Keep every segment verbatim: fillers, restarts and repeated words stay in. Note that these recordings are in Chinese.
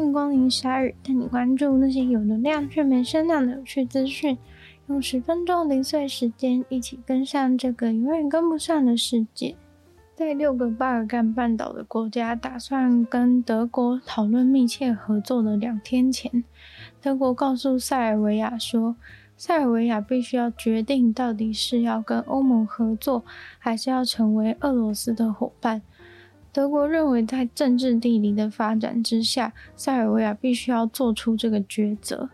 欢光临Shari，带你关注那些有流量却没声量的有趣资讯，用十分钟零碎时间，一起跟上这个永远跟不上的世界。在六个巴尔干半岛的国家打算跟德国讨论密切合作的两天前，德国告诉塞尔维亚说，塞尔维亚必须要决定到底是要跟欧盟合作，还是要成为俄罗斯的伙伴。德国认为在政治地理的发展之下，塞尔维亚必须要做出这个抉择。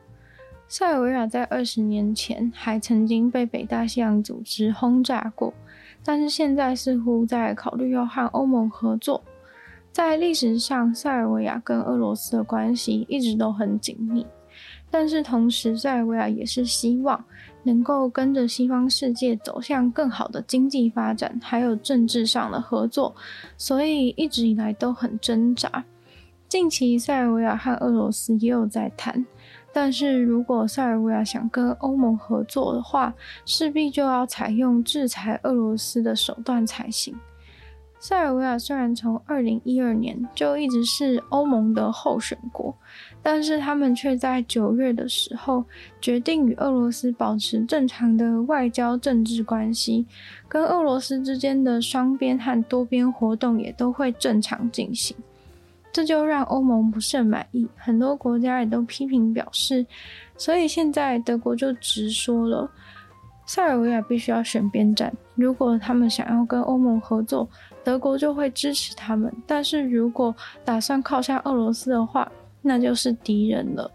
塞尔维亚在二十年前还曾经被北大西洋组织轰炸过，但是现在似乎在考虑要和欧盟合作。在历史上，塞尔维亚跟俄罗斯的关系一直都很紧密，但是同时塞尔维亚也是希望能够跟着西方世界走向更好的经济发展，还有政治上的合作，所以一直以来都很挣扎。近期塞尔维亚和俄罗斯也有在谈，但是如果塞尔维亚想跟欧盟合作的话，势必就要采用制裁俄罗斯的手段才行。塞尔维亚虽然从二零一二年就一直是欧盟的候选国，但是他们却在九月的时候决定与俄罗斯保持正常的外交政治关系，跟俄罗斯之间的双边和多边活动也都会正常进行。这就让欧盟不甚满意，很多国家也都批评表示，所以现在德国就直说了，塞尔维亚必须要选边站，如果他们想要跟欧盟合作，德国就会支持他们，但是如果打算靠向俄罗斯的话，那就是敌人了。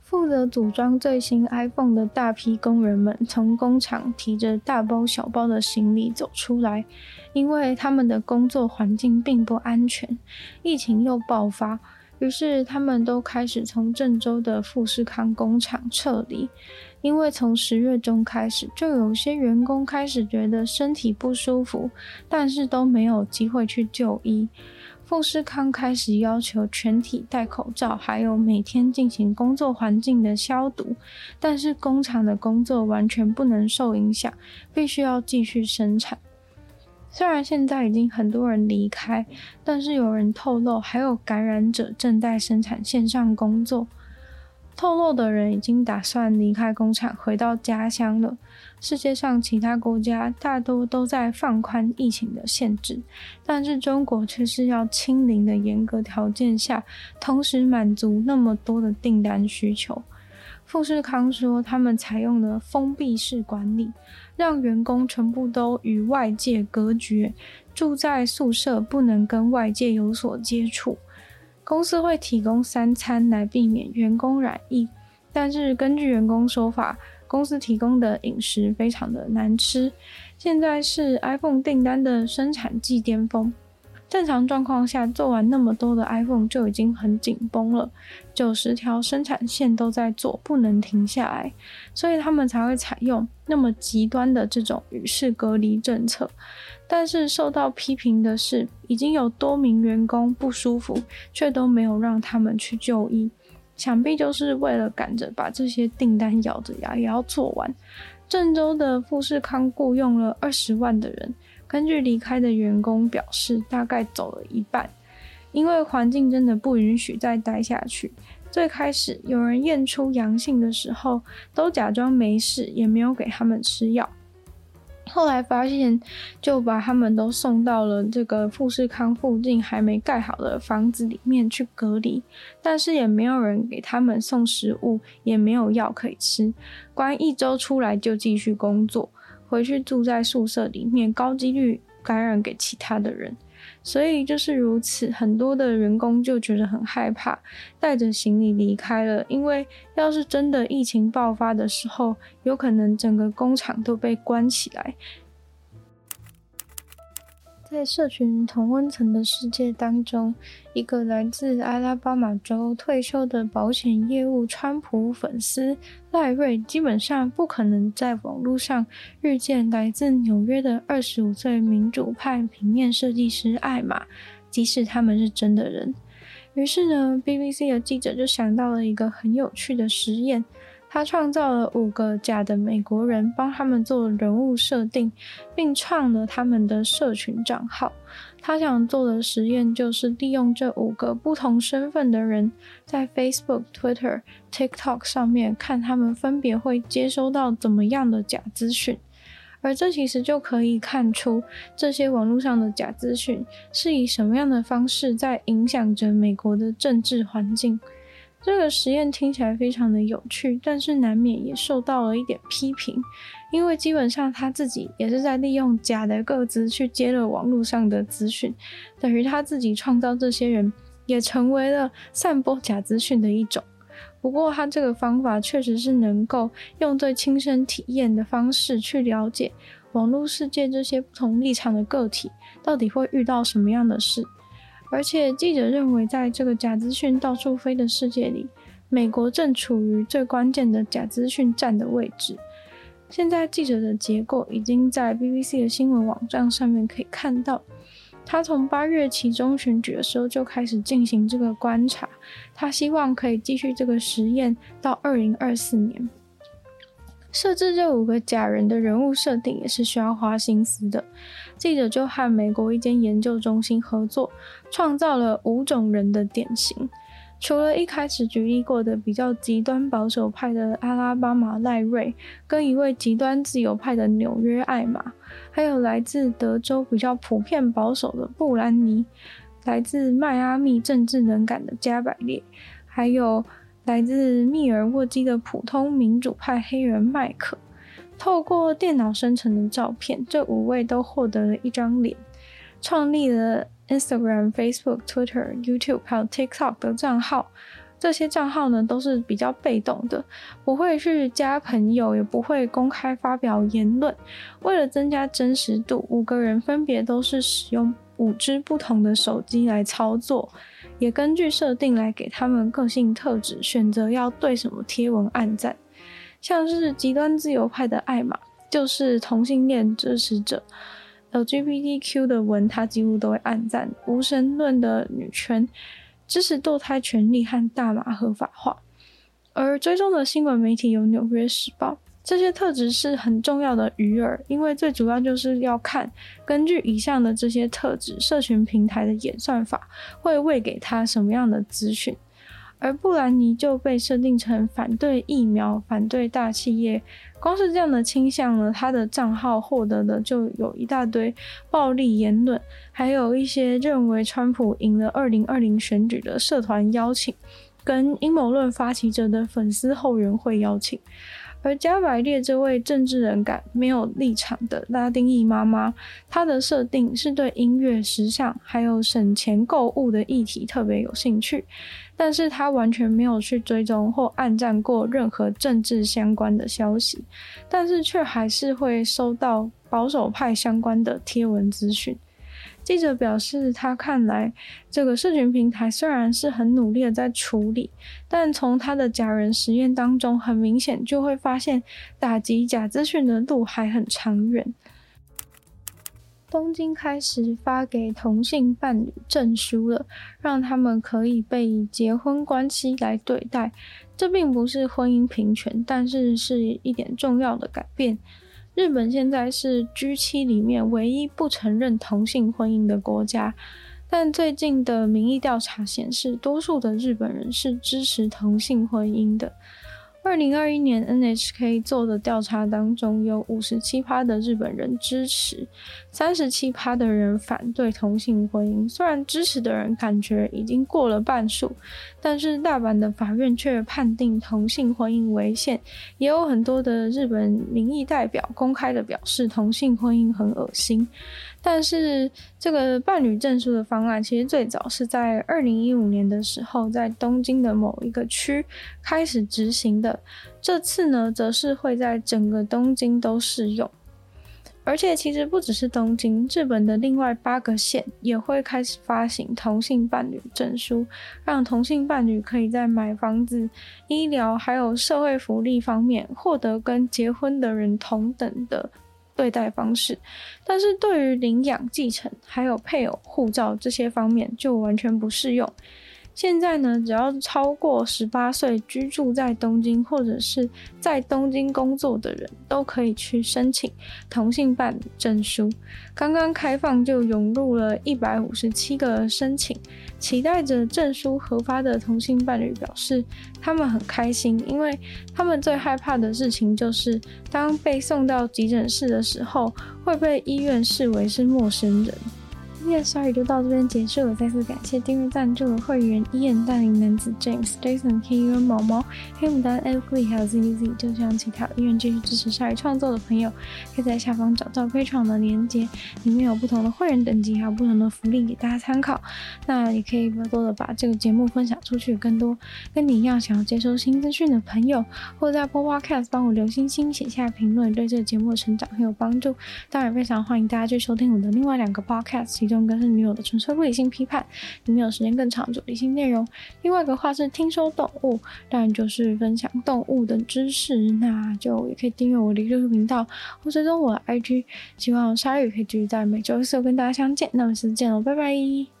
负责组装最新 iPhone 的大批工人们从工厂提着大包小包的行李走出来，因为他们的工作环境并不安全，疫情又爆发，于是他们都开始从郑州的富士康工厂撤离。因为从十月中开始，就有些员工开始觉得身体不舒服，但是都没有机会去就医。富士康开始要求全体戴口罩，还有每天进行工作环境的消毒，但是工厂的工作完全不能受影响，必须要继续生产。虽然现在已经很多人离开，但是有人透露还有感染者正在生产线上工作。透露的人已经打算离开工厂回到家乡了。世界上其他国家大多都在放宽疫情的限制，但是中国却是要清零的严格条件下，同时满足那么多的订单需求。富士康说，他们采用了封闭式管理，让员工全部都与外界隔绝，住在宿舍，不能跟外界有所接触。公司会提供三餐来避免员工染疫，但是根据员工说法，公司提供的饮食非常的难吃。现在是 iPhone 订单的生产季巅峰，正常状况下做完那么多的 iPhone 就已经很紧绷了，九十条生产线都在做，不能停下来，所以他们才会采用那么极端的这种与世隔离政策。但是受到批评的是，已经有多名员工不舒服，却都没有让他们去就医，想必就是为了赶着把这些订单咬着牙也要做完。郑州的富士康雇佣了二十万的人，根据离开的员工表示，大概走了一半，因为环境真的不允许再待下去。最开始有人验出阳性的时候，都假装没事，也没有给他们吃药。后来发现，就把他们都送到了这个富士康附近还没盖好的房子里面去隔离，但是也没有人给他们送食物，也没有药可以吃。关一周出来就继续工作，回去住在宿舍里面，高几率感染给其他的人。所以就是如此，很多的员工就觉得很害怕，带着行李离开了，因为要是真的疫情爆发的时候，有可能整个工厂都被关起来。在社群同温层的世界当中，一个来自阿拉巴马州退休的保险业务川普粉丝赖瑞，基本上不可能在网络上遇见来自纽约的二十五岁民主派平面设计师艾玛，即使他们是真的人。于是呢，B B C 的记者就想到了一个很有趣的实验，他创造了五个假的美国人，帮他们做人物设定，并创了他们的社群账号。他想做的实验就是利用这五个不同身份的人，在 Facebook、Twitter、TikTok 上面看他们分别会接收到怎么样的假资讯。而这其实就可以看出，这些网络上的假资讯是以什么样的方式在影响着美国的政治环境。这个实验听起来非常的有趣，但是难免也受到了一点批评，因为基本上他自己也是在利用假的个资去接了网络上的资讯，等于他自己创造这些人，也成为了散播假资讯的一种。不过他这个方法确实是能够用最亲身体验的方式去了解网络世界这些不同立场的个体到底会遇到什么样的事。而且记者认为，在这个假资讯到处飞的世界里，美国正处于最关键的假资讯战的位置。现在记者的结果已经在 B B C 的新闻网站上面可以看到，他从八月期中选举的时候就开始进行这个观察，他希望可以继续这个实验到二零二四年。设置这五个假人的人物设定也是需要花心思的，记者就和美国一间研究中心合作，创造了五种人的典型。除了一开始举例过的比较极端保守派的阿拉巴马赖瑞，跟一位极端自由派的纽约艾玛，还有来自德州比较普遍保守的布兰妮，来自迈阿密政治能感的加百列，还有来自密尔沃基的普通民主派黑人麦克。透过电脑生成的照片，这五位都获得了一张脸，创立了Instagram、Facebook、Twitter、YouTube 还有 TikTok 的账号。这些账号呢都是比较被动的，不会去加朋友，也不会公开发表言论。为了增加真实度，五个人分别都是使用五只不同的手机来操作，也根据设定来给他们个性特质，选择要对什么贴文按赞。像是极端自由派的艾玛就是同性恋支持者，L G B T Q 的文他几乎都会按赞，无神论的女权，支持堕胎权利和大麻合法化。而追踪的新闻媒体有纽约时报。这些特质是很重要的鱼饵，因为最主要就是要看根据以上的这些特质，社群平台的演算法会喂给他什么样的资讯。而布兰妮就被设定成反对疫苗、反对大企业，光是这样的倾向呢，他的账号获得的就有一大堆暴力言论，还有一些认为川普赢了二零二零选举的社团邀请，跟阴谋论发起者的粉丝后援会邀请。而加百列这位政治人感没有立场的拉丁裔妈妈，她的设定是对音乐、时尚还有省钱购物的议题特别有兴趣，但是她完全没有去追踪或按赞过任何政治相关的消息，但是却还是会收到保守派相关的贴文资讯。记者表示，他看来这个社群平台虽然是很努力的在处理，但从他的假人实验当中很明显就会发现，打击假资讯的路还很长远。东京开始发给同性伴侣证书了，让他们可以被以结婚关系来对待，这并不是婚姻平权，但是是一点重要的改变。日本现在是 G 七 里面唯一不承认同性婚姻的国家，但最近的民意调查显示，多数的日本人是支持同性婚姻的。二零二一年 N H K 做的调查当中，有 百分之五十七 的日本人支持， 百分之三十七 的人反对同性婚姻。虽然支持的人感觉已经过了半数，但是大阪的法院却判定同性婚姻违宪，也有很多的日本民意代表公开的表示同性婚姻很恶心。但是这个伴侣证书的方案其实最早是在二零一五年的时候，在东京的某一个区开始执行的，这次呢则是会在整个东京都适用。而且其实不只是东京，日本的另外八个县也会开始发行同性伴侣证书，让同性伴侣可以在买房子、医疗还有社会福利方面获得跟结婚的人同等的对待方式，但是对于领养、继承还有配偶护照这些方面就完全不适用。现在呢，只要超过十八岁居住在东京或者是在东京工作的人都可以去申请同性伴侣证书。刚刚开放就涌入了一百五十七个申请，期待着证书核发的同性伴侣表示他们很开心，因为他们最害怕的事情就是当被送到急诊室的时候会被医院视为是陌生人。今天的 Shari 就到这边结束了，再次感谢订阅赞助的会员 E A N 大龄男子 James Daisen K and N 毛毛 Ham and F G Lee 还有 Z Z。 就像其他意愿继续支持 Shari 创作的朋友可以在下方找到 patreon 的连结，里面有不同的会员等级还有不同的福利给大家参考。那也可以多多的把这个节目分享出去，更多跟你一样想要接收新资讯的朋友，或者在 Podcast 帮我留星星写下评论，对这个节目的成长很有帮助。当然非常欢迎大家去收听我的另外两个 Podcast，其中更是女友的纯粹不理性批判，里面有时间更长主理性内容，另外一个话是听说动物，当然就是分享动物的知识。那就也可以订阅我的 YouTube 频道或追踪我的 I G， 希望Shari可以继续在每周四跟大家相见，那我们下次见喽，拜拜。